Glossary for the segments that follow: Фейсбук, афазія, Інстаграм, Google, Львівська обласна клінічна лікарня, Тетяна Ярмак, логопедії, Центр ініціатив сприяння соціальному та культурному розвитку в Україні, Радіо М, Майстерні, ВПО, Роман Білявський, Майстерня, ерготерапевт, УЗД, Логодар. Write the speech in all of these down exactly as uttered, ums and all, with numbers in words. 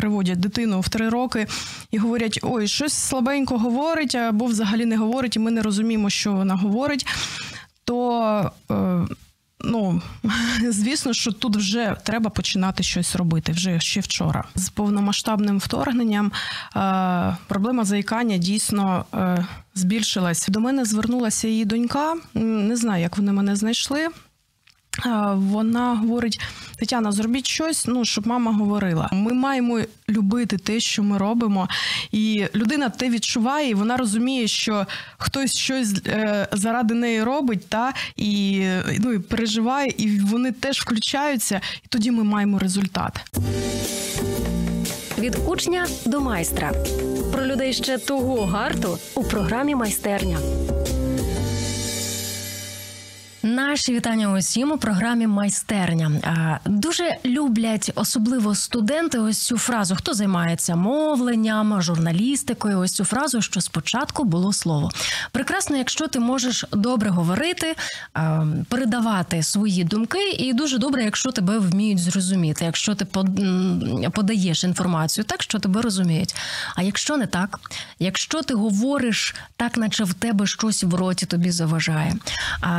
приводять дитину в три роки і говорять, ой, щось слабенько говорить, або взагалі не говорить, і ми не розуміємо, що вона говорить, то, ну, звісно, що тут вже треба починати щось робити, вже ще вчора. З повномасштабним вторгненням проблема заїкання дійсно збільшилась. До мене звернулася її донька, не знаю, як вони мене знайшли. Вона говорить, Тетяна, зробіть щось, ну, щоб мама говорила. Ми маємо любити те, що ми робимо. І людина те відчуває, і вона розуміє, що хтось щось е, заради неї робить, та, і, ну, і переживає, і вони теж включаються, і тоді ми маємо результат. Від учня до майстра. Про людей ще того гарту у програмі «Майстерня». Наші вітання усім у програмі «Майстерня». Дуже люблять, особливо студенти, ось цю фразу, хто займається мовленням, журналістикою, ось цю фразу, що спочатку було слово. Прекрасно, якщо ти можеш добре говорити, передавати свої думки, і дуже добре, якщо тебе вміють зрозуміти, якщо ти подаєш інформацію так, що тебе розуміють. А якщо не так, якщо ти говориш так, наче в тебе щось в роті тобі заважає,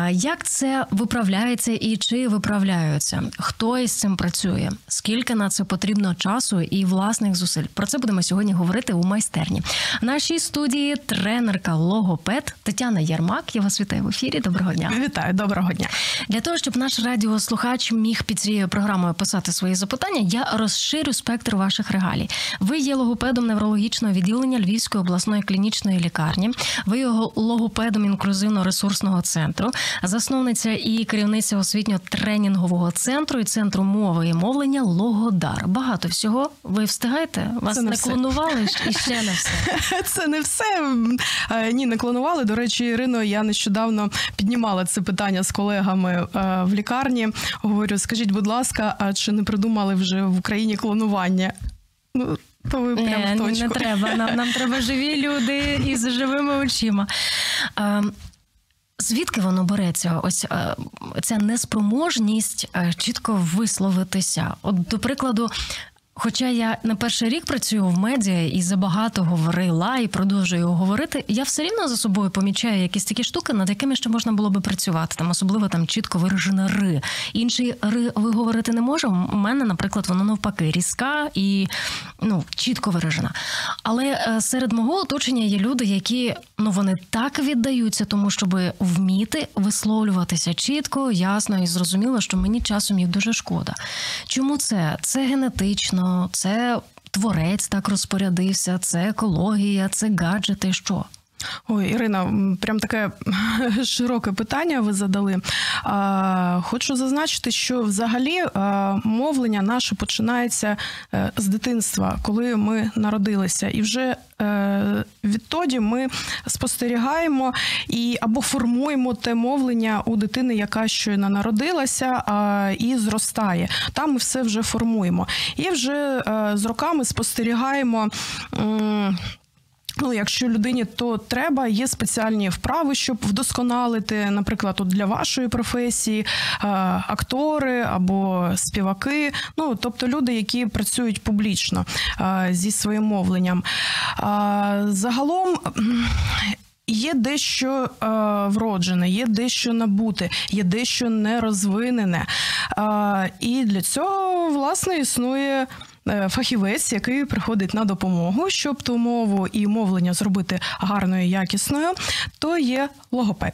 як це виправляється і чи виправляються? Хто із цим працює? Скільки на це потрібно часу і власних зусиль? Про це будемо сьогодні говорити у майстерні. В нашій студії тренерка-логопед Тетяна Ярмак. Я вас вітаю в ефірі. Доброго дня. Вітаю. Доброго дня. Для того, щоб наш радіослухач міг під цією програмою писати свої запитання, я розширю спектр ваших регалій. Ви є логопедом неврологічного відділення Львівської обласної клінічної лікарні. Ви є логопедом інклюзивно-ресурсного центру, засновниця і керівниця освітньо-тренінгового центру і центру мови і мовлення «Логодар». Багато всього. Ви встигаєте? Вас не, не клонували і ще не все? Це не все. Ні, не клонували. До речі, Ірино, я нещодавно піднімала це питання з колегами в лікарні. Говорю, скажіть, будь ласка, а чи не придумали вже в Україні клонування? Ну, то ви прямо в точку. Не, не треба. Нам, нам треба живі люди із живими очима. Звідки воно береться, ось ця неспроможність чітко висловитися? От, до прикладу, хоча я не перший рік працюю в медіа і забагато говорила, і продовжую говорити, я все рівно за собою помічаю якісь такі штуки, над якими ще можна було би працювати. Там особливо там чітко виражена «ри». Інший «ри» ви говорити не може. У мене, наприклад, воно навпаки різка і, ну, чітко виражена. Але серед мого оточення є люди, які, ну, вони так віддаються тому, щоб вміти висловлюватися чітко, ясно і зрозуміло, що мені часом їх дуже шкода. Чому це? Це генетично. Це творець так розпорядився, це екологія, це гаджети, що? Ой, Ірина, прям таке широке питання ви задали. А, хочу зазначити, що взагалі а, мовлення наше починається е, з дитинства, коли ми народилися. І вже е, відтоді ми спостерігаємо і або формуємо те мовлення у дитини, яка щойно народилася а, і зростає. Там ми все вже формуємо. І вже е, з роками спостерігаємо... Е, Ну, якщо людині то треба, є спеціальні вправи, щоб вдосконалити, наприклад, от для вашої професії, актори або співаки, ну, тобто люди, які працюють публічно зі своїм мовленням. Загалом є дещо вроджене, є дещо набуте, є дещо нерозвинене. І для цього, власне, існує фахівець, який приходить на допомогу, щоб ту мову і мовлення зробити гарною, якісною, то є логопед.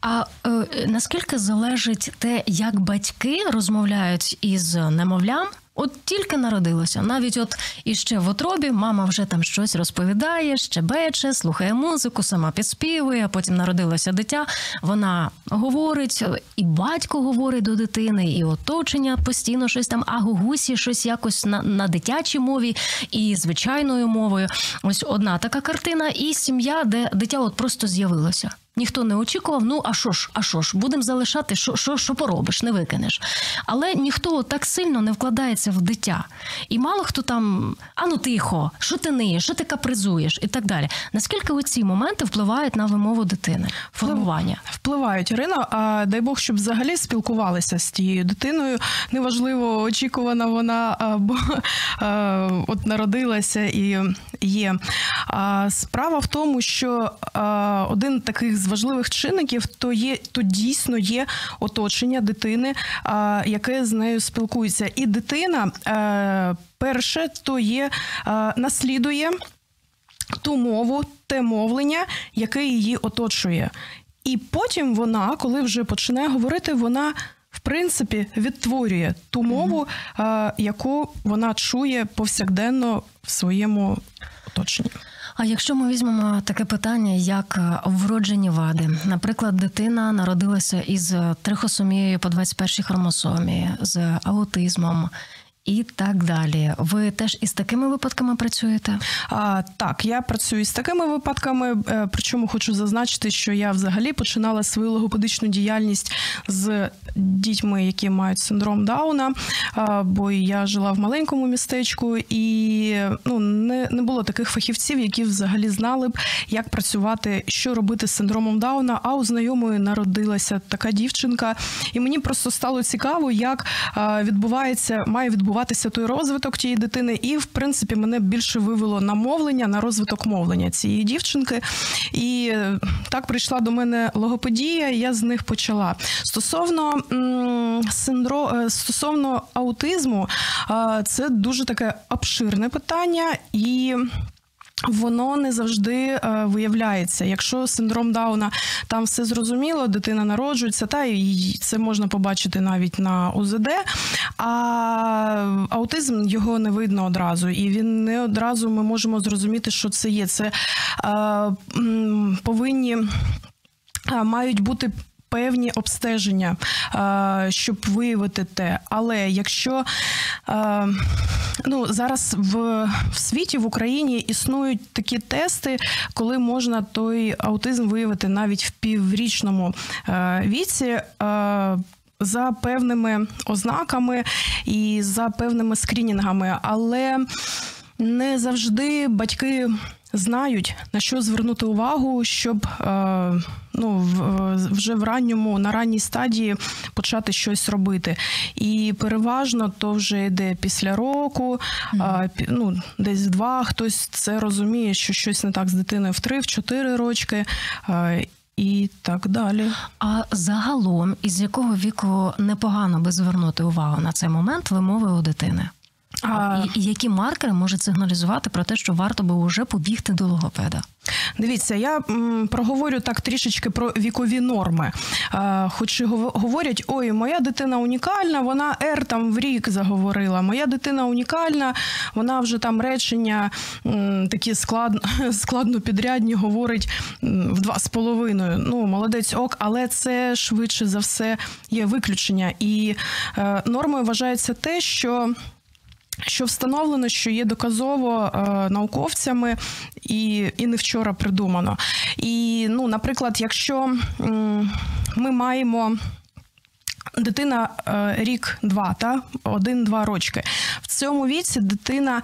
А е, наскільки залежить те, як батьки розмовляють із немовлям? От тільки народилося, навіть от іще в утробі мама вже там щось розповідає, щебече, слухає музику, сама підспівує, а потім народилося дитя, вона говорить, і батько говорить до дитини, і оточення постійно щось там, а гугусі щось якось на, на дитячій мові і звичайною мовою. Ось одна така картина і сім'я, де дитя от просто з'явилося. ніхто не очікував, ну а що ж, а що ж, будемо залишати, що, що, що поробиш, не викинеш. Але ніхто так сильно не вкладається в дитя. І мало хто там, а ну тихо, що ти ниєш, що ти капризуєш і так далі. Наскільки оці моменти впливають на вимову дитини, формування? Впливають, Ірина, а дай Бог, щоб взагалі спілкувалися з тією дитиною. Неважливо, очікувана вона, бо от народилася і є. А справа в тому, що а, один таких з важливих чинників, то є, то дійсно є оточення дитини, а, яке з нею спілкується. І дитина, а, перше, то є, а, наслідує ту мову, те мовлення, яке її оточує. І потім вона, коли вже починає говорити, вона, в принципі, відтворює ту мову, а, яку вона чує повсякденно в своєму оточенні. А якщо ми візьмемо таке питання, як вроджені вади. Наприклад, дитина народилася із трихосомією по двадцять першій хромосомі, з аутизмом і так далі. Ви теж із такими випадками працюєте? А, так, я працюю із такими випадками, причому хочу зазначити, що я взагалі починала свою логопедичну діяльність з дітьми, які мають синдром Дауна, а, бо я жила в маленькому містечку, і ну, не, не було таких фахівців, які взагалі знали б, як працювати, що робити з синдромом Дауна, а у знайомої народилася така дівчинка, і мені просто стало цікаво, як а, відбувається, має відбуватися той розвиток тієї дитини, і, в принципі, мене більше вивело на мовлення, на розвиток мовлення цієї дівчинки. І так прийшла до мене логопедія, я з них почала. Стосовно, синдро... Стосовно аутизму, це дуже таке обширне питання, і воно не завжди виявляється. Якщо синдром Дауна, там все зрозуміло, дитина народжується, та і це можна побачити навіть на УЗД, а аутизм, його не видно одразу, і він не одразу ми можемо зрозуміти, що це є. Це е, повинні, мають бути певні обстеження, щоб виявити те. Але якщо ну, зараз в, в світі, в Україні існують такі тести, коли можна той аутизм виявити навіть в піврічному віці, за певними ознаками і за певними скрінінгами. Але не завжди батьки знають, на що звернути увагу, щоб ну, вже в ранньому, на ранній стадії почати щось робити. І переважно то вже йде після року, mm-hmm. ну, десь два, хтось це розуміє, що щось не так з дитиною в три, в чотири рочки і так далі. А загалом, із якого віку непогано би звернути увагу на цей момент вимови у дитини? А... І, і які маркери можуть сигналізувати про те, що варто би вже побігти до логопеда? Дивіться, я м, проговорю так трішечки про вікові норми. Е, хоч і говорять, ой, моя дитина унікальна, вона ер там в рік заговорила, моя дитина унікальна, вона вже там речення м, такі склад, складнопідрядні говорить м, в два з половиною. Ну, молодець, ок, але це швидше за все є виключення. І е, нормою вважається те, що... що встановлено, що є доказово е, науковцями і, і не вчора придумано. І, ну, наприклад, якщо м, ми маємо дитина е, рік-два, та один-два рочки, в цьому віці дитина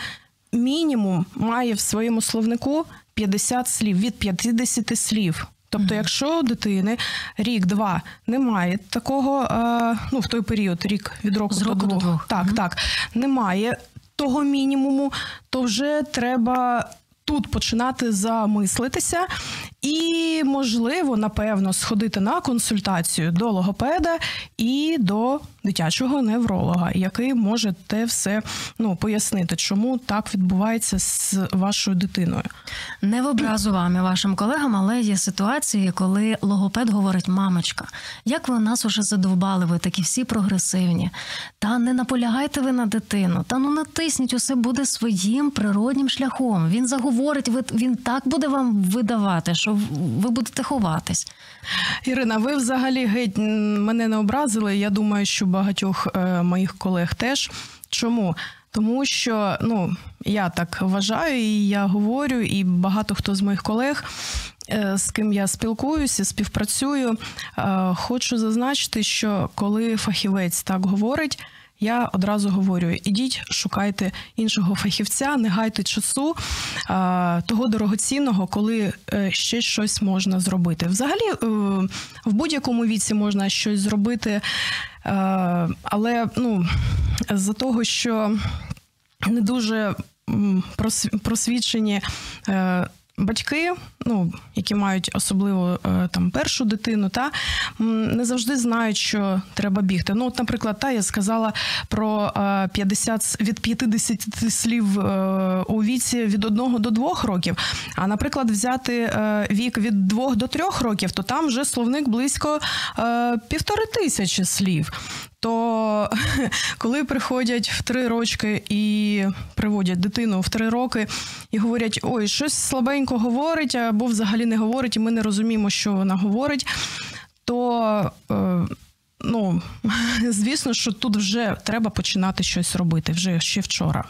мінімум має в своєму словнику п'ятдесят слів, від п'ятдесят слів. Тобто, якщо у дитини рік-два немає такого, ну, в той період, рік від року, року до двох, до двох. Так, mm-hmm. так, немає того мінімуму, то вже треба тут починати замислитися і, можливо, напевно, сходити на консультацію до логопеда і до дитячого невролога, який може те все, ну, пояснити, чому так відбувається з вашою дитиною. Не в образу вам і вашим колегам, але є ситуації, коли логопед говорить: мамочка, як ви нас уже задовбали, ви такі всі прогресивні, та не наполягайте ви на дитину, та ну натисніть, усе буде своїм природнім шляхом, він заговорить, він так буде вам видавати, що ви будете ховатись. Ірина, ви взагалі геть мене не образили, я думаю, що багатьох е, моїх колег теж. Чому? Тому що, ну, я так вважаю, і я говорю, і багато хто з моїх колег з ким я спілкуюся, співпрацюю, хочу зазначити, що коли фахівець так говорить, я одразу говорю: ідіть, шукайте іншого фахівця, не гайте часу, того дорогоцінного, коли ще щось можна зробити. Взагалі, в будь-якому віці можна щось зробити, але ну, з-за того, що не дуже просвідчені батьки, ну, які мають особливо там першу дитину, та не завжди знають, що треба бігти. Ну, от, наприклад, та я сказала про п'ятдесят від п'ятдесяти слів у віці від одного до двох років. А, наприклад, взяти вік від двох до трьох років, то там вже словник близько півтори тисячі слів. То коли приходять в три рочки і приводять дитину в три роки і говорять: ой, щось слабенько говорить або взагалі не говорить, і ми не розуміємо, що вона говорить, то, ну, звісно, що тут вже треба починати щось робити, вже ще вчора.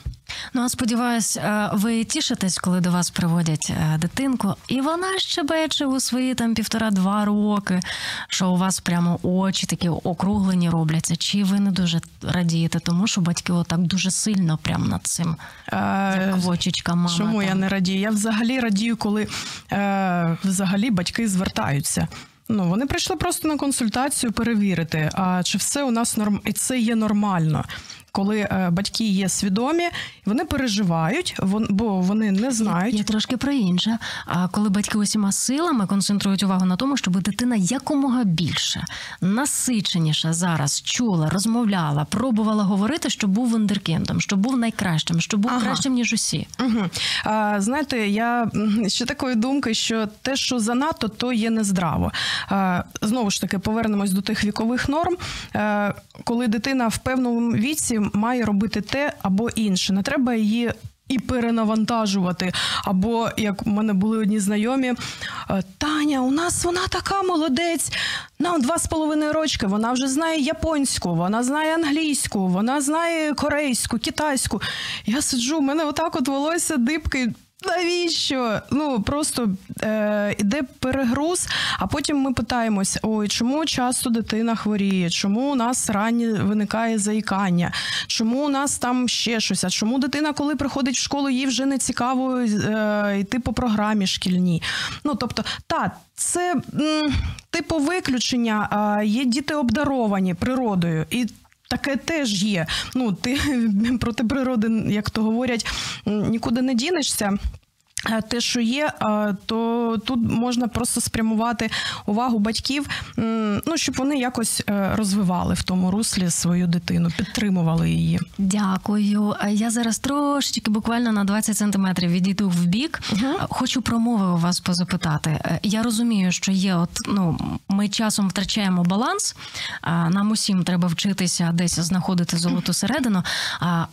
Ну, а сподіваюсь, ви тішитесь, коли до вас приводять дитинку, і вона щебече у свої там півтора-два роки, що у вас прямо очі такі округлені робляться. Чи ви не дуже радієте тому, що батьки отак дуже сильно прямо над цим? Як вочечка, мама. Чому там я не радію? Я взагалі радію, коли е, взагалі батьки звертаються. Ну, вони прийшли просто на консультацію перевірити, а чи все у нас норм... і це є нормально. Коли батьки є свідомі, вони переживають, бо вони не знають. Я, я трошки про інше. А коли батьки усіма силами концентрують увагу на тому, щоб дитина якомога більше, насиченіше зараз чула, розмовляла, пробувала говорити, що був вундеркіндом, що був найкращим, що був ага. кращим, ніж усі. Угу. А, знаєте, я ще такої думки, що те, що занадто, то є нездраво. А, знову ж таки, повернемось до тих вікових норм. А, коли дитина в певному віці має робити те або інше. Не треба її і перенавантажувати. Або, як у мене були одні знайомі: Таня, у нас вона така молодець, нам два з половиною рочки, вона вже знає японську, вона знає англійську, вона знає корейську, китайську. Я сиджу, у мене отак от волосся дибки. Навіщо? Ну, просто е, іде перегруз, а потім ми питаємось: ой, чому часто дитина хворіє, чому у нас ранні виникає заїкання, чому у нас там ще щось, а чому дитина, коли приходить в школу, їй вже не цікаво е, йти по програмі шкільній. Ну, тобто, та, це м, типу виключення, а є діти обдаровані природою, і таке теж є. Ну, ти проти природи, як то говорять, нікуди не дінешся. Те, що є, то тут можна просто спрямувати увагу батьків, ну, щоб вони якось розвивали в тому руслі свою дитину, підтримували її. Дякую. Я зараз трошечки, буквально на двадцять сантиметрів відійду вбік. Угу. Хочу про мови у вас позапитати. Я розумію, що є, от, ну, ми часом втрачаємо баланс, нам усім треба вчитися десь знаходити золоту середину,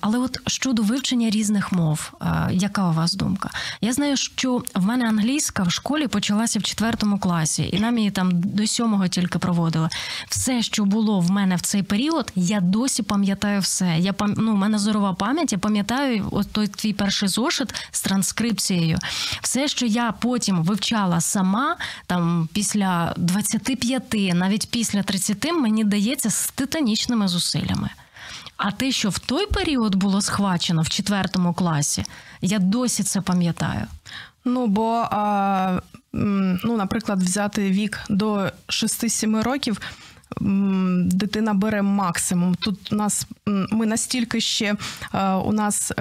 але от щодо вивчення різних мов, яка у вас думка? Я знаю, що в мене англійська в школі почалася в четвертому класі, і нам її там до сьомого тільки проводили. Все, що було в мене в цей період, я досі пам'ятаю все. Я пам... ну, в мене зорова пам'ять, я пам'ятаю от той твій перший зошит з транскрипцією. Все, що я потім вивчала сама, там після двадцяти п'яти, навіть після тридцяти, мені дається з титанічними зусиллями. А те, що в той період було схвачено в четвертому класі, я досі це пам'ятаю. Ну, бо, а, ну, наприклад, взяти вік до шести-семи років, дитина бере максимум. Тут у нас, ми настільки ще, у нас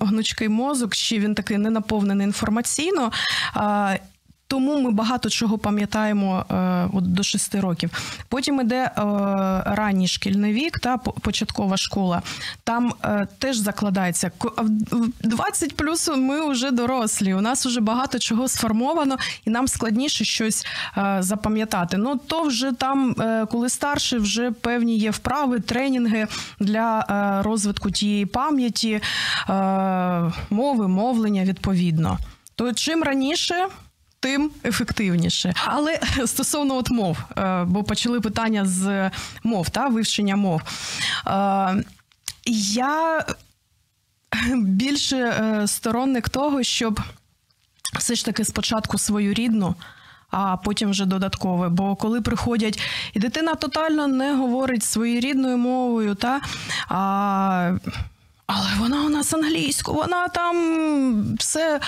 гнучкий мозок, ще він такий не наповнений інформаційно, тому ми багато чого пам'ятаємо е, от до шести років. Потім іде е, ранній шкільний вік, та початкова школа. Там е, теж закладається. В двадцять плюс ми вже дорослі, у нас вже багато чого сформовано, і нам складніше щось е, запам'ятати. Ну, то вже там, е, коли старше, вже певні є вправи, тренінги для е, розвитку тієї пам'яті, е, мови, мовлення відповідно. То чим раніше, тим ефективніше. Але стосовно от мов, бо почали питання з мов, та, вивчення мов. Я більше сторонник того, щоб все ж таки спочатку свою рідну, а потім вже додаткове. Бо коли приходять, і дитина тотально не говорить своєю рідною мовою, та, а, але вона у нас англійську, вона там все...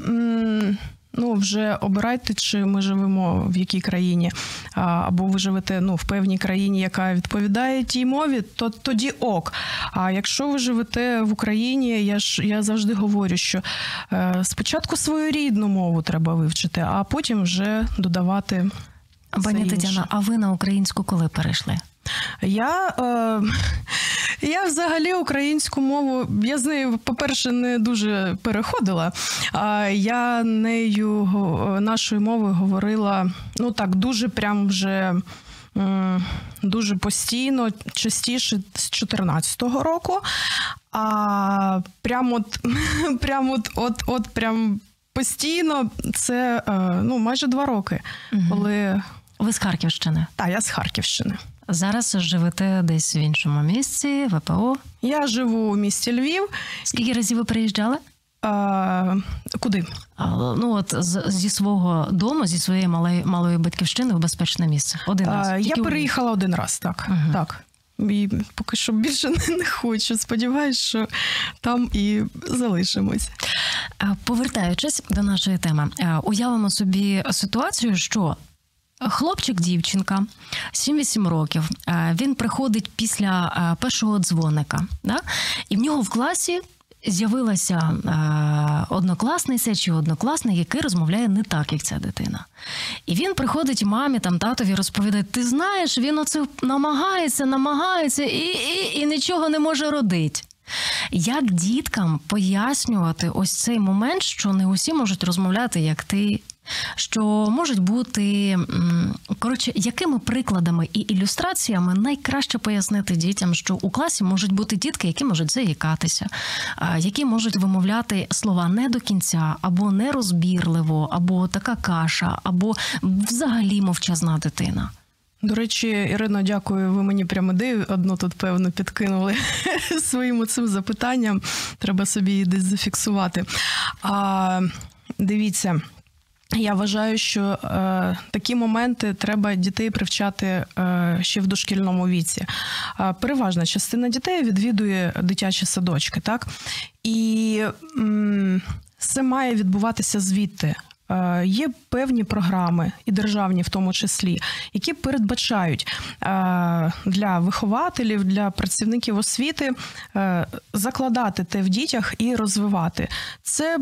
М- Ну, вже обирайте, чи ми живемо в якій країні, або ви живете, ну, в певній країні, яка відповідає тій мові, то тоді ок. А якщо ви живете в Україні, я ж я завжди говорю, що е, спочатку свою рідну мову треба вивчити, а потім вже додавати все інше. Пані Тетяна, а ви на українську коли перейшли? Я... Е, Я взагалі українську мову, я з нею, по-перше, не дуже переходила. Я нею, нашою мовою говорила, ну так, дуже прям вже, дуже постійно, частіше з чотирнадцятого року. А прям от, прям от, от, от, прям постійно, це, ну, майже два роки. Угу. Коли... Ви з Харківщини? Так, я з Харківщини. Зараз живете десь в іншому місці, ВПО? Я живу у місті Львів. Скільки разів ви приїжджали? А, куди? А, ну от з, зі свого дому, зі своєї малої, малої батьківщини в безпечне місце. Один раз. А, я переїхала один раз, так. Угу. Так. І поки що більше не, не хочу. Сподіваюсь, що там і залишимось. Повертаючись до нашої теми, уявимо собі ситуацію, що хлопчик-дівчинка, сім-вісім років, він приходить після першого дзвоника, да? І в нього в класі з'явилася однокласниця чи однокласник, який розмовляє не так, як ця дитина. І він приходить мамі, там, татові розповідає, ти знаєш, він оце намагається, намагається і, і, і нічого не може родити. Як діткам пояснювати ось цей момент, що не усі можуть розмовляти, як ти, що можуть бути, коротше, якими прикладами і ілюстраціями найкраще пояснити дітям, що у класі можуть бути дітки, які можуть заїкатися, які можуть вимовляти слова не до кінця, або нерозбірливо, або така каша, або взагалі мовчазна дитина? До речі, Ірино, дякую, ви мені прямо ідею одну тут, певно, підкинули своїм цим запитанням. Треба собі її десь зафіксувати. А, дивіться, я вважаю, що е, такі моменти треба дітей привчати е, ще в дошкільному віці. Е, переважна частина дітей відвідує дитячі садочки, так? І м- все має відбуватися звідти. Є певні програми, і державні в тому числі, які передбачають для вихователів, для працівників освіти закладати те в дітях і розвивати. Це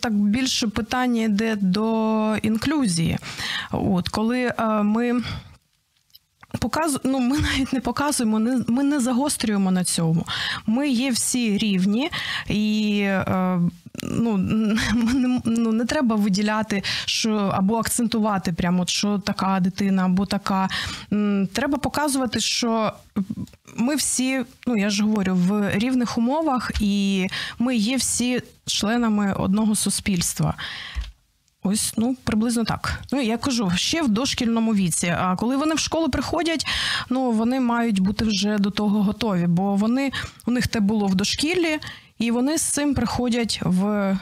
так більше питання йде до інклюзії. От, коли ми... Показу... Ну, ми навіть не показуємо, не... ми не загострюємо на цьому. Ми є всі рівні, і е, ну, не, ну, не треба виділяти, що або акцентувати прямо, що така дитина, або така. Треба показувати, що ми всі, ну я ж говорю, в рівних умовах, і ми є всі членами одного суспільства. Ось, ну, приблизно так. Ну, я кажу, ще в дошкільному віці. А коли вони в школу приходять, ну, вони мають бути вже до того готові, бо вони, у них те було в дошкіллі, і вони з цим приходять в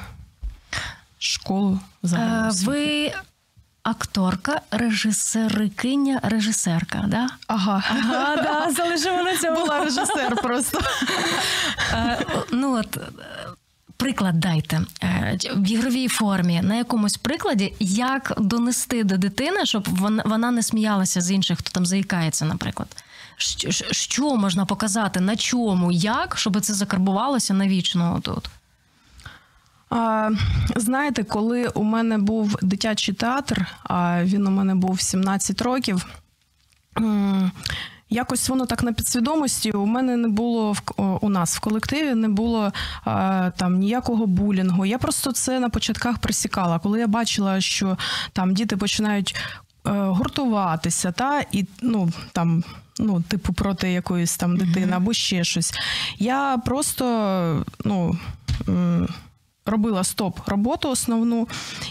школу. А, ви акторка, режисерикиня, режисерка, да? Ага. Ага, да, залишимо на цьому. Була режисер просто. А, ну, от... Приклад дайте в ігровій формі, на якомусь прикладі, як донести до дитини, щоб вона не сміялася з інших, хто там заїкається, наприклад. Що можна показати, на чому, як, щоб це закарбувалося навічно тут? А, знаєте, коли у мене був дитячий театр, а він у мене був сімнадцять років, якось воно так на підсвідомості, у мене не було, у нас в колективі не було там ніякого булінгу. Я просто це на початках пресікала. Коли я бачила, що там діти починають гуртуватися, та, і, ну, там, ну, типу проти якоїсь там дитини, mm-hmm. або ще щось, я просто, ну, робила стоп-роботу основну,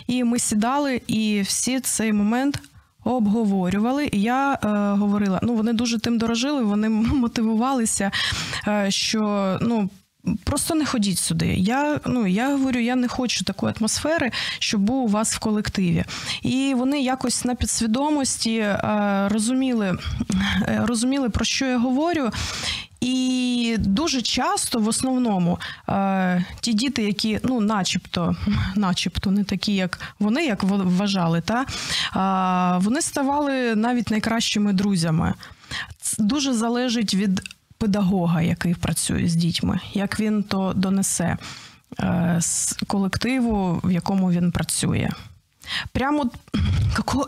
і ми сідали, і всі цей момент обговорювали, і я е, говорила, ну, вони дуже тим дорожили, вони мотивувалися, е, що, ну, просто не ходіть сюди. Я, ну, я говорю, я не хочу такої атмосфери, що був у вас в колективі. І вони якось на підсвідомості е, розуміли, е, розуміли, про що я говорю. І дуже часто, в основному, ті діти, які, ну, начебто, начебто не такі, як вони, як вважали, та, вони ставали навіть найкращими друзями. Це дуже залежить від педагога, який працює з дітьми, як він то донесе з колективу, в якому він працює. Прямо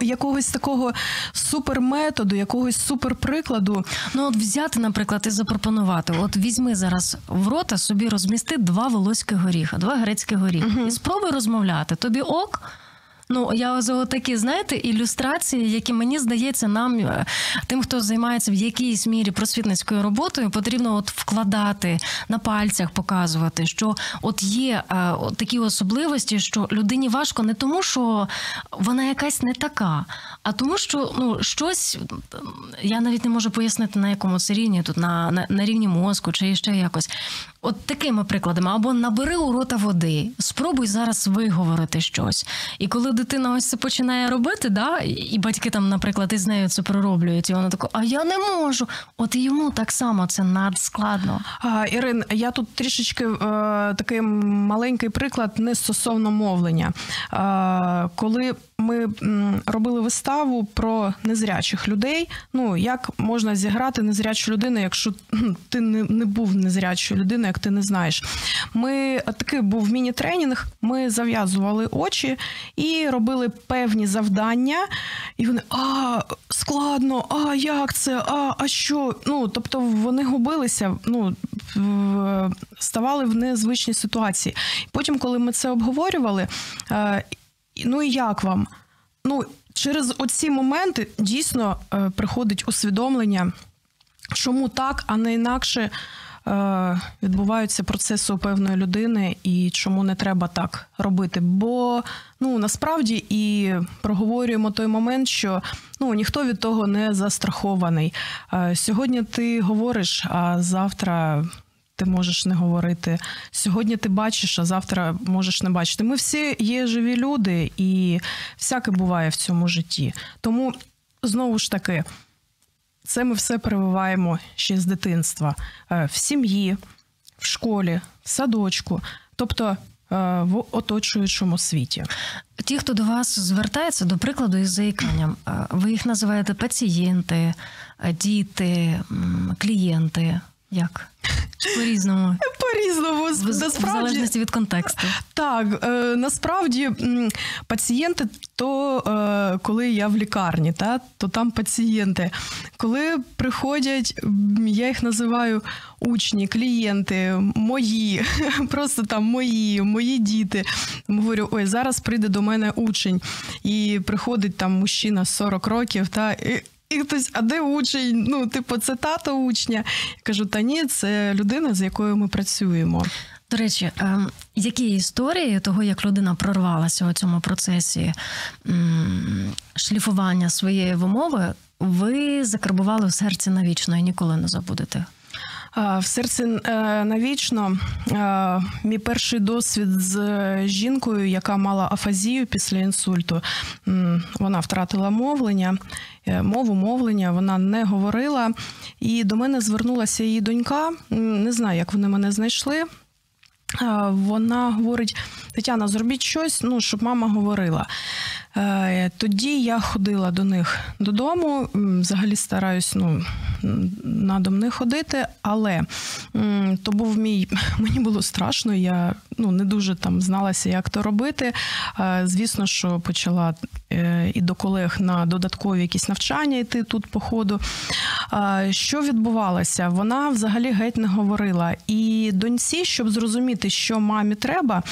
якогось такого суперметоду, якогось суперприкладу. Ну от взяти, наприклад, і запропонувати. От візьми зараз в рота собі розмісти два волоські горіха, два грецькі горіха. Угу. І спробуй розмовляти. Тобі ок? Ну, я ось такі, знаєте, ілюстрації, які, мені здається, нам, тим, хто займається в якійсь мірі просвітницькою роботою, потрібно от вкладати, на пальцях показувати, що от є е, от такі особливості, що людині важко не тому, що вона якась не така, а тому, що ну, щось, я навіть не можу пояснити, на якому це рівні, тут на, на, на рівні мозку чи ще якось. От такими прикладами. Або набери у рота води, спробуй зараз виговорити щось. І коли дитина ось це починає робити, да, і батьки там, наприклад, із нею це пророблюють, і вона така, а я не можу. От і йому так само це надскладно. А, Ірин, я тут трішечки е, такий маленький приклад не стосовно мовлення. Е, коли ми робили виставу про незрячих людей, ну, як можна зіграти незрячу людину, якщо ти не, не був незрячою людиною, як ти не знаєш. Ми, такий був міні-тренінг, ми зав'язували очі і робили певні завдання, і вони, а, складно, а, як це, а, а що? Ну, тобто вони губилися, ну, ставали в незвичні ситуації. Потім, коли ми це обговорювали, ну, і як вам? Ну, через оці моменти дійсно приходить усвідомлення, чому так, а не інакше відбуваються процеси у певної людини і чому не треба так робити. Бо, ну, насправді і проговорюємо той момент, що, ну, ніхто від того не застрахований. Сьогодні ти говориш, а завтра ти можеш не говорити. Сьогодні ти бачиш, а завтра можеш не бачити. Ми всі є живі люди і всяке буває в цьому житті. Тому, знову ж таки, це ми все переживаємо ще з дитинства. В сім'ї, в школі, в садочку. Тобто в оточуючому світі. Ті, хто до вас звертається, до прикладу, із заїканням, ви їх називаєте пацієнти, діти, клієнти? Як? По-різному. По-різному. В, насправді, в залежності від контексту. Так, е, насправді пацієнти, то е, коли я в лікарні, та, то там пацієнти. Коли приходять, я їх називаю учні, клієнти, мої, просто там мої, мої діти. Говорю, ой, зараз прийде до мене учень. І приходить там мужчина сорок років, та, і І хтось, а де учень? Ну, типу, це тато учня. Я кажу, та ні, це людина, з якою ми працюємо. До речі, які історії того, як людина прорвалася у цьому процесі шліфування своєї вимови, ви закарбували в серці навічно і ніколи не забудете? В серці навічно мій перший досвід з жінкою, яка мала афазію після інсульту. Вона втратила мовлення, мову мовлення, вона не говорила. І до мене звернулася її донька, не знаю, як вони мене знайшли. Вона говорить, Тетяна, зробіть щось, ну, щоб мама говорила. Тоді я ходила до них додому, взагалі стараюсь, ну, на дом не ходити, але то був мій, мені було страшно, я, ну, не дуже там зналася, як то робити. Звісно, що почала і до колег на додаткові якісь навчання йти тут по ходу. Що відбувалося? Вона взагалі геть не говорила. І доньці, щоб зрозуміти, що мамі треба,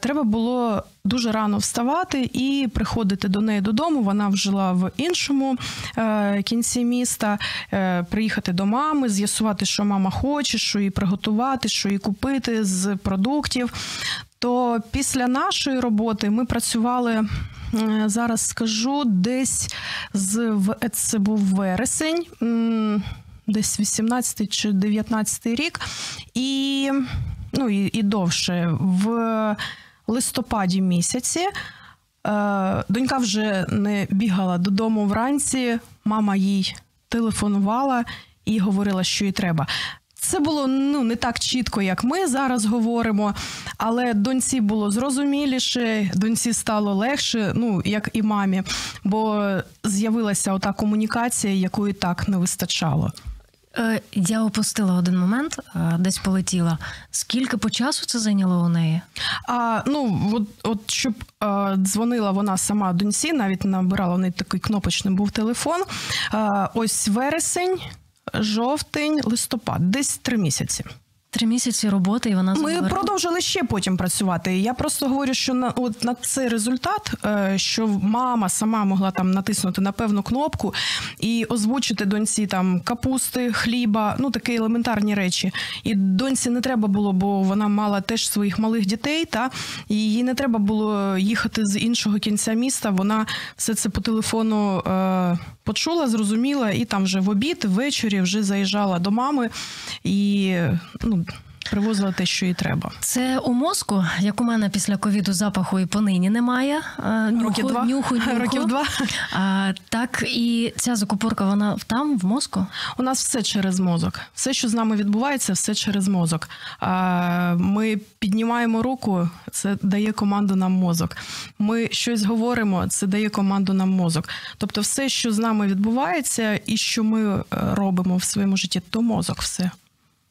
треба було дуже рано вставати і приходити до неї додому. Вона жила в іншому е, кінці міста. Е, приїхати до мами, з'ясувати, що мама хоче, що їй приготувати, що їй купити з продуктів. То після нашої роботи ми працювали, е, зараз скажу, десь з, це був вересень, десь вісімнадцятий чи дев'ятнадцятий рік. І ну і, і довше, в листопаді місяці донька вже не бігала додому вранці, мама їй телефонувала і говорила, що їй треба. Це було, ну, не так чітко, як ми зараз говоримо, але доньці було зрозуміліше, доньці стало легше, ну, як і мамі, бо з'явилася ота комунікація, якої так не вистачало. Я опустила один момент, десь полетіла. Скільки по часу це зайняло у неї? А, ну, от, от щоб а, дзвонила вона сама доньці, навіть набирала, у неї такий кнопочний був телефон. А, ось вересень, жовтень, листопад, десь три місяці. Три місяці роботи, і вона заговорила. Ми продовжили ще потім працювати. Я просто говорю, що на, от, на цей результат, що мама сама могла там натиснути на певну кнопку і озвучити доньці там капусти, хліба, ну такі елементарні речі. І доньці не треба було, бо вона мала теж своїх малих дітей, та і їй не треба було їхати з іншого кінця міста. Вона все це по телефону е, почула, зрозуміла, і там вже в обід, ввечері вже заїжджала до мами і, ну, привозила те, що їй треба. Це у мозку, як у мене після ковіду запаху і понині немає. Років два. Нюху, нюху. Років два. А, так, і ця закупорка, вона там, в мозку? У нас все через мозок. Все, що з нами відбувається, все через мозок. А, ми піднімаємо руку, це дає команду нам мозок. Ми щось говоримо, це дає команду нам мозок. Тобто все, що з нами відбувається і що ми робимо в своєму житті, то мозок все.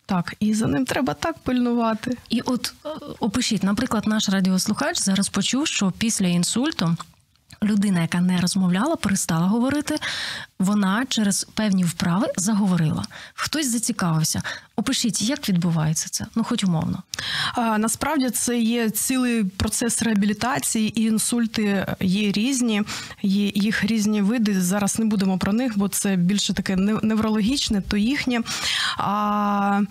Так, і за ним треба так пильнувати. І от опишіть, наприклад, наш радіослухач зараз почув, що після інсульту людина, яка не розмовляла, перестала говорити, вона через певні вправи заговорила. Хтось зацікавився. Опишіть, як відбувається це? Ну, хоч умовно. А, насправді це є цілий процес реабілітації, і інсульти є різні, є їх різні види. Зараз не будемо про них, бо це більше таке неврологічне, то їхнє. А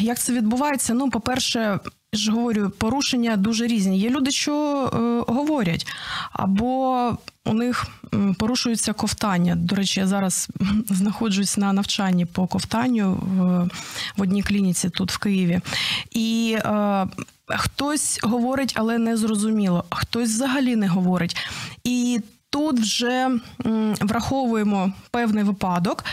як це відбувається? Ну, по-перше, ж говорю, порушення дуже різні. Є люди, що е, говорять, або у них порушується ковтання. До речі, я зараз знаходжусь на навчанні по ковтанню в, в одній клініці тут в Києві. І е, хтось говорить, але не зрозуміло, хтось взагалі не говорить. І тут вже м, враховуємо певний випадок.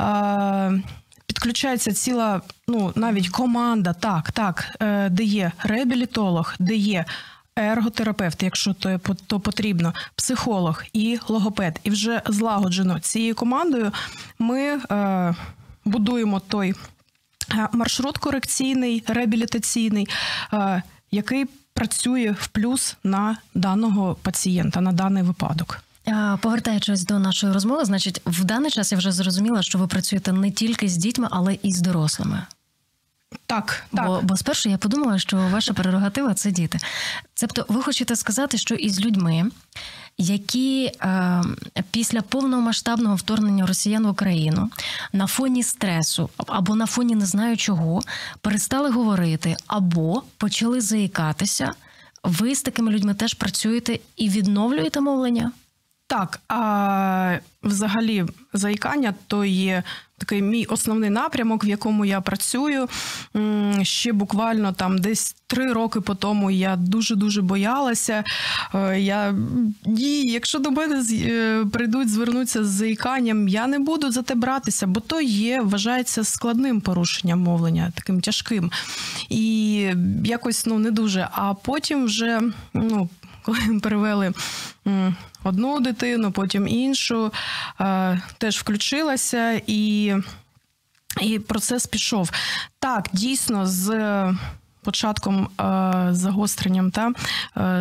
Е, Підключається ціла, ну, навіть команда, так, так, де є реабілітолог, де є ерготерапевт, якщо то, то потрібно, психолог і логопед. І вже злагоджено цією командою ми е, будуємо той маршрут корекційний, реабілітаційний, е, який працює в плюс на даного пацієнта, на даний випадок. Повертаючись до нашої розмови, значить, в даний час я вже зрозуміла, що ви працюєте не тільки з дітьми, але і з дорослими. Так, так. Бо, бо спершу я подумала, що ваша прерогатива – це діти. Тобто ви хочете сказати, що із людьми, які е, після повномасштабного вторгнення росіян в Україну на фоні стресу або на фоні не знаю чого перестали говорити або почали заїкатися, ви з такими людьми теж працюєте і відновлюєте мовлення? Так, а взагалі заїкання – то є такий мій основний напрямок, в якому я працюю. Ще буквально там десь три роки по тому я дуже-дуже боялася. Я, ні, якщо до мене прийдуть, звернуться з заїканням, я не буду за те братися, бо то є, вважається, складним порушенням мовлення, таким тяжким. І якось, ну, не дуже. А потім вже, ну, коли перевели одну дитину, потім іншу, теж включилася, і, і процес пішов. Так, дійсно, з початком, загостренням та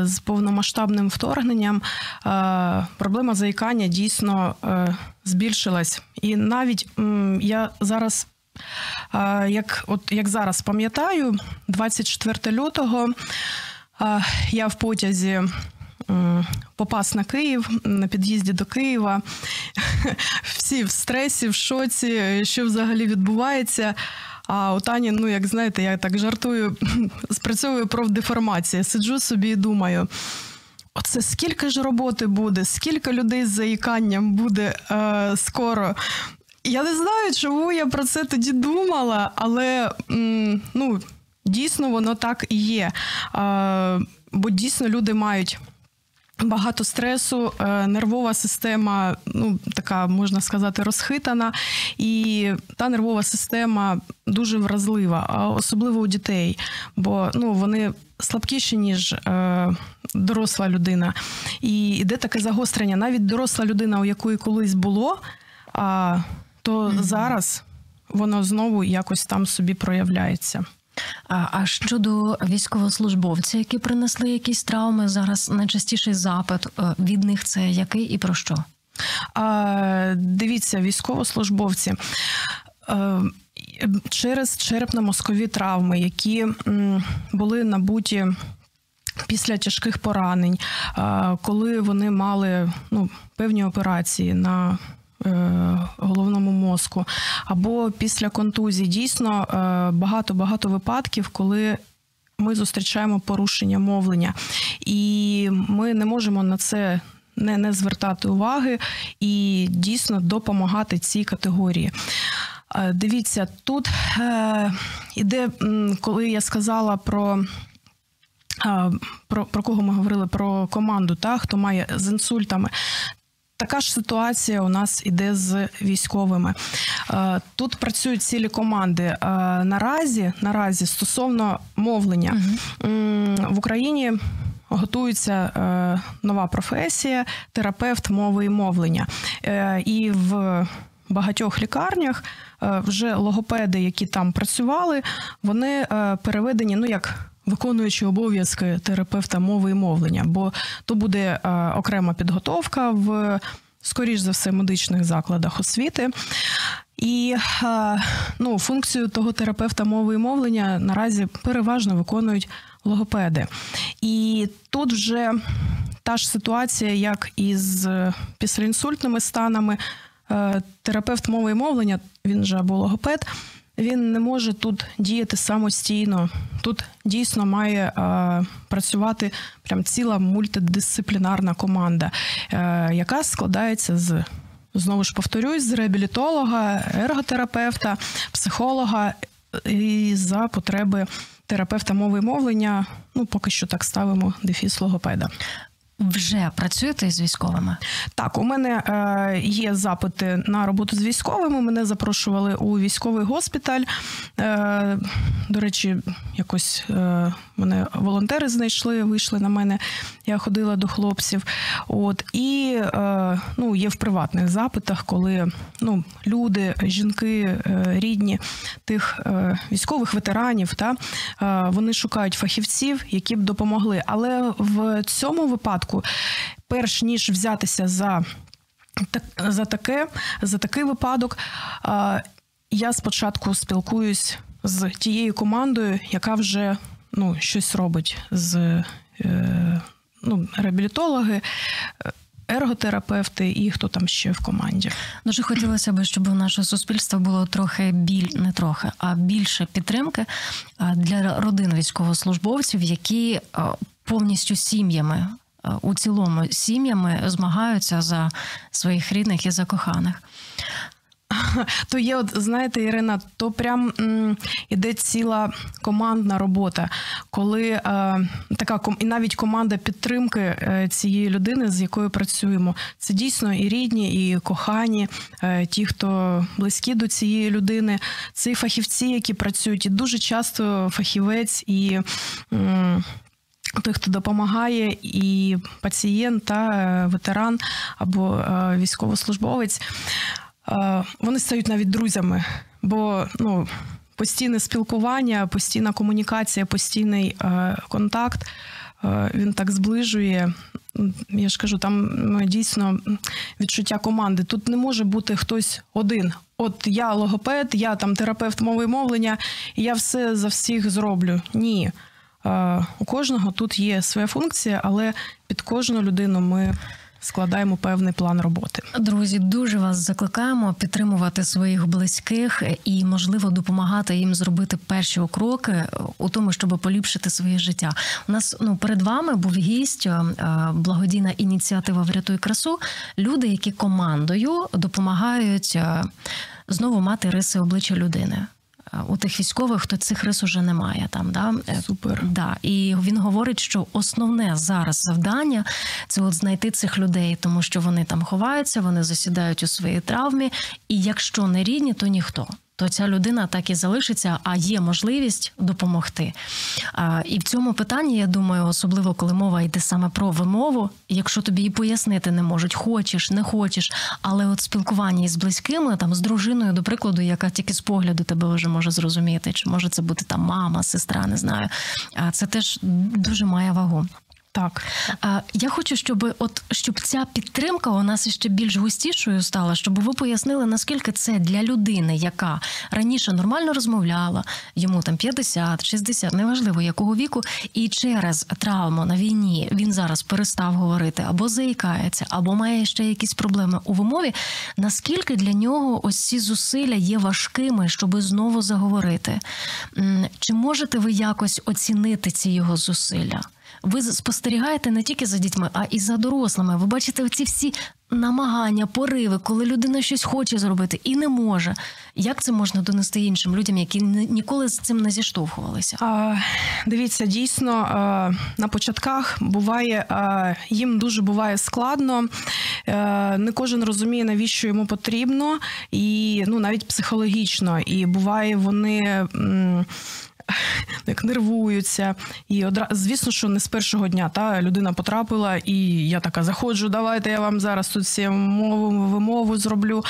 з повномасштабним вторгненням проблема заїкання дійсно збільшилась. І навіть я зараз, як, от, як зараз пам'ятаю, двадцять четвертого лютого я в потязі попас на Київ, на під'їзді до Києва. Всі в стресі, в шоці, що взагалі відбувається. А у Тані, ну, як знаєте, я так жартую, спрацьовую профдеформація. Сиджу собі і думаю, оце скільки ж роботи буде, скільки людей з заїканням буде е, скоро. Я не знаю, чому я про це тоді думала, але м, ну, дійсно воно так і є. А, бо дійсно люди мають багато стресу, нервова система, ну, така, можна сказати, розхитана, і та нервова система дуже вразлива, особливо у дітей, бо, ну, вони слабкіші, ніж е, доросла людина. І йде таке загострення. Навіть доросла людина, у якої колись було, а, то mm-hmm. зараз воно знову якось там собі проявляється. А щодо військовослужбовців, які принесли якісь травми, зараз найчастіший запит від них це який і про що? А, дивіться, військовослужбовці через черепно-мозкові травми, які були набуті після тяжких поранень, коли вони мали, ну, певні операції на головному мозку, або після контузії. Дійсно, багато-багато випадків, коли ми зустрічаємо порушення мовлення. І ми не можемо на це не, не звертати уваги і дійсно допомагати цій категорії. Дивіться, тут іде, коли я сказала про... про, про кого ми говорили, про команду, та, хто має з інсультами. Така ж ситуація у нас іде з військовими. Тут працюють цілі команди. Наразі, наразі стосовно мовлення, uh-huh. в Україні готується нова професія – терапевт мови і мовлення. І в багатьох лікарнях вже логопеди, які там працювали, вони переведені, ну, як виконуючи обов'язки терапевта мови і мовлення, бо то буде е, окрема підготовка в, скоріш за все, медичних закладах освіти. І е, ну, функцію того терапевта мови і мовлення наразі переважно виконують логопеди. І тут вже та ж ситуація, як і з післяінсультними станами. Е, терапевт мови і мовлення, він же або логопед, він не може тут діяти самостійно. Тут дійсно має е, працювати прям ціла мультидисциплінарна команда, е, яка складається з, знову ж повторюсь, з реабілітолога, ерготерапевта, психолога і за потреби терапевта мови і мовлення, ну, поки що так ставимо дефіс логопеда. Вже працюєте з військовими? Так, у мене е, є запити на роботу з військовими. Мене запрошували у військовий госпіталь. Е, до речі, якось е, мене волонтери знайшли, вийшли на мене. Я ходила до хлопців. От, і е, ну, є в приватних запитах, коли, ну, люди, жінки, е, рідні тих е, військових ветеранів, та, е, вони шукають фахівців, які б допомогли. Але в цьому випадку, перш ніж взятися за, за, таке, за такий випадок, я спочатку спілкуюсь з тією командою, яка вже, ну, щось робить, з, ну, реабілітологи, ерготерапевти і хто там ще в команді. Дуже хотілося б, щоб у нашого суспільства було трохи біль, не трохи, а більше підтримки для родин військовослужбовців, які повністю сім'ями, у цілому сім'ями змагаються за своїх рідних і за коханих. То є, от, знаєте, Ірина, то прям м, іде ціла командна робота, коли е, така, і навіть команда підтримки е, цієї людини, з якою працюємо. Це дійсно і рідні, і кохані, е, ті, хто близькі до цієї людини, це і фахівці, які працюють, і дуже часто фахівець, і... Е, той, хто допомагає, і пацієнт, та ветеран або військовослужбовець, вони стають навіть друзями, бо, ну, постійне спілкування, постійна комунікація, постійний контакт, він так зближує. Я ж кажу, там дійсно відчуття команди. Тут не може бути хтось один. От я логопед, я там терапевт мови і мовлення, і я все за всіх зроблю. Ні. У кожного тут є своя функція, але під кожну людину ми складаємо певний план роботи. Друзі, дуже вас закликаємо підтримувати своїх близьких і, можливо, допомагати їм зробити перші кроки у тому, щоб поліпшити своє життя. У нас, ну, перед вами був гість, благодійна ініціатива «Врятуй красу». Люди, які командою допомагають знову мати риси обличчя людини. У тих військових, хто цих рис уже немає. Там, да? Супер. Да. І він говорить, що основне зараз завдання – це от знайти цих людей, тому що вони там ховаються, вони засідають у своїй травмі, і якщо не рідні, то ніхто. То ця людина так і залишиться, а є можливість допомогти. А, і в цьому питанні, я думаю, особливо, коли мова йде саме про вимову, якщо тобі і пояснити не можуть, хочеш, не хочеш, але от спілкування із близькими, там, з дружиною, до прикладу, яка тільки з погляду тебе вже може зрозуміти, чи може це бути там мама, сестра, не знаю, а це теж дуже має вагу. Так. Я хочу, щоб, от, щоб ця підтримка у нас іще більш густішою стала, щоб ви пояснили, наскільки це для людини, яка раніше нормально розмовляла, йому там п'ятдесят, шістдесят, неважливо якого віку, і через травму на війні він зараз перестав говорити, або заїкається, або має ще якісь проблеми у вимові, наскільки для нього ось ці зусилля є важкими, щоб знову заговорити. Чи можете ви якось оцінити ці його зусилля? Ви спостерігаєте не тільки за дітьми, а і за дорослими. Ви бачите оці всі намагання, пориви, коли людина щось хоче зробити і не може. Як це можна донести іншим людям, які ніколи з цим не зіштовхувалися? А, дивіться, дійсно, на початках буває, їм дуже буває складно. Не кожен розуміє, навіщо йому потрібно, і ну, навіть психологічно. І буває, вони... як нервуються. І одра... звісно, що не з першого дня та людина потрапила, і я така заходжу, давайте я вам зараз тут всі мову, вимову зроблю.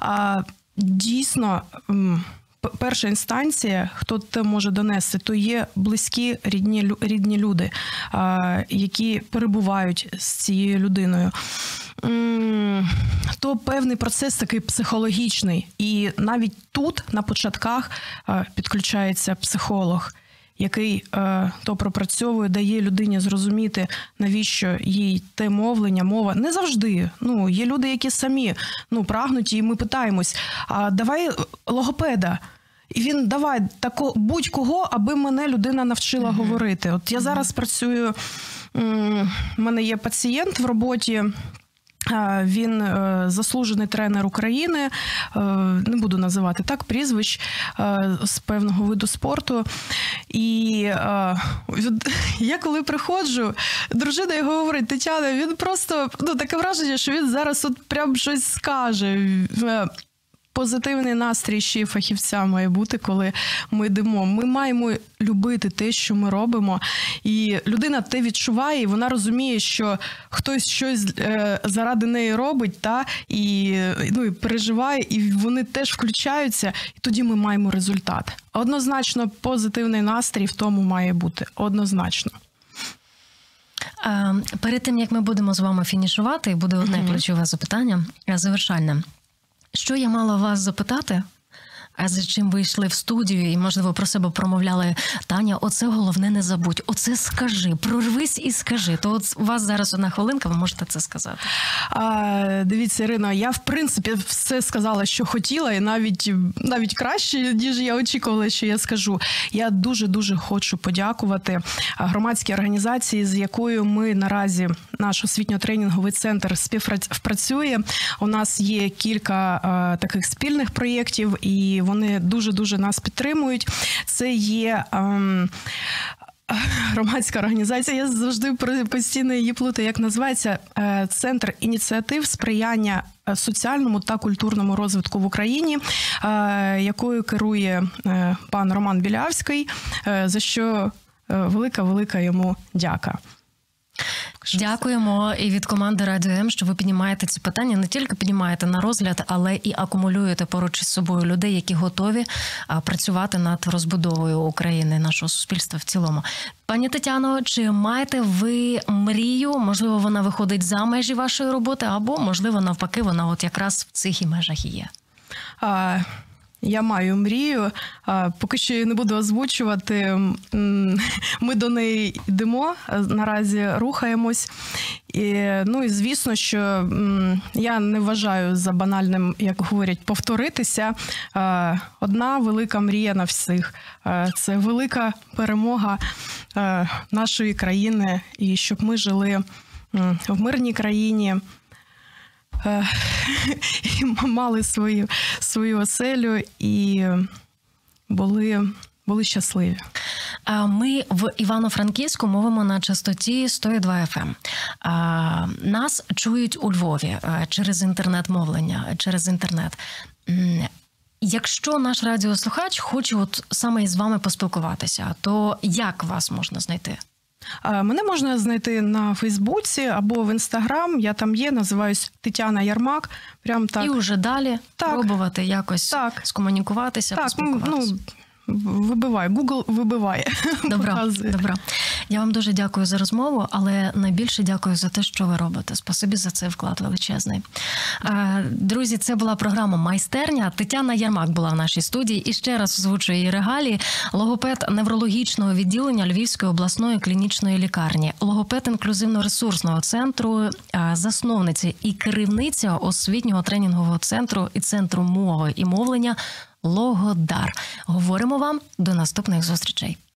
А дійсно, перша інстанція, хто це може донести, то є близькі, рідні, рідні люди, які перебувають з цією людиною. То певний процес такий психологічний. І навіть тут, на початках, підключається психолог, який то пропрацьовує, дає людині зрозуміти, навіщо їй те мовлення, мова. Не завжди. Ну, є люди, які самі ну, прагнуть, і ми питаємось, а давай логопеда. І він, давай, тако, будь-кого, аби мене людина навчила mm-hmm. говорити. От я mm-hmm. зараз працюю, м- у мене є пацієнт в роботі, він заслужений тренер України, не буду називати так прізвищ, з певного виду спорту. І я коли приходжу, дружина його говорить, Тетяна, він просто, ну таке враження, що він зараз от прям щось скаже. Позитивний настрій ще й фахівця має бути, коли ми йдемо. Ми маємо любити те, що ми робимо. І людина те відчуває, і вона розуміє, що хтось щось заради неї робить, та, і, ну, і переживає, і вони теж включаються, і тоді ми маємо результат. Однозначно, позитивний настрій в тому має бути. Однозначно. Перед тим, як ми будемо з вами фінішувати, буде одне mm-hmm. ключове запитання, завершальне. Що я мала вас запитати, а за чим ви йшли в студію і, можливо, про себе промовляли, Таня, оце головне не забудь, оце скажи, прорвись і скажи. То от у вас зараз одна хвилинка, ви можете це сказати. А, дивіться, Ірино, я, в принципі, все сказала, що хотіла, і навіть, навіть краще, ніж я очікувала, що я скажу. Я дуже-дуже хочу подякувати громадській організації, з якою ми наразі, наш освітньо-тренінговий центр співпрацює. У нас є кілька а, таких спільних проєктів, і вони дуже-дуже нас підтримують. Це є ем, громадська організація, я завжди постійно її плутаю, як називається, е, Центр ініціатив сприяння соціальному та культурному розвитку в Україні, е, якою керує е, пан Роман Білявський, е, за що велика-велика йому дяка. Дякуємо і від команди Радіо М, що ви піднімаєте ці питання, не тільки піднімаєте на розгляд, але і акумулюєте поруч із собою людей, які готові працювати над розбудовою України, нашого суспільства в цілому. Пані Тетяно, чи маєте ви мрію? Можливо, вона виходить за межі вашої роботи, або, можливо, навпаки, вона от якраз в цих і межах і є? А... Я маю мрію, поки що її не буду озвучувати, ми до неї йдемо, наразі рухаємось. І, ну і звісно, що я не вважаю за банальним, як говорять, повторитися. Одна велика мрія на всіх – це велика перемога нашої країни, і щоб ми жили в мирній країні, мали свою, свою оселю і були, були щасливі. Ми в Івано-Франківську мовимо на частоті сто два еф ем. Нас чують у Львові через інтернет-мовлення, через інтернет. Якщо наш радіослухач хоче от саме із вами поспілкуватися, то як вас можна знайти? Мене можна знайти на Фейсбуці або в Інстаграм. Я там є, називаюсь Тетяна Ярмак. Прям так. І вже далі так. пробувати якось так. скомунікуватися, так. поспілкуватися. Ну, вибиває. Google вибиває. Добро, добро. Я вам дуже дякую за розмову, але найбільше дякую за те, що ви робите. Спасибі за цей вклад величезний. Друзі, це була програма «Майстерня». Тетяна Ярмак була в нашій студії. І ще раз озвучує її регалії. Логопед неврологічного відділення Львівської обласної клінічної лікарні, логопед інклюзивно-ресурсного центру, засновниця і керівниця освітнього тренінгового центру і центру мови і мовлення «Логодар». Говоримо вам до наступних зустрічей.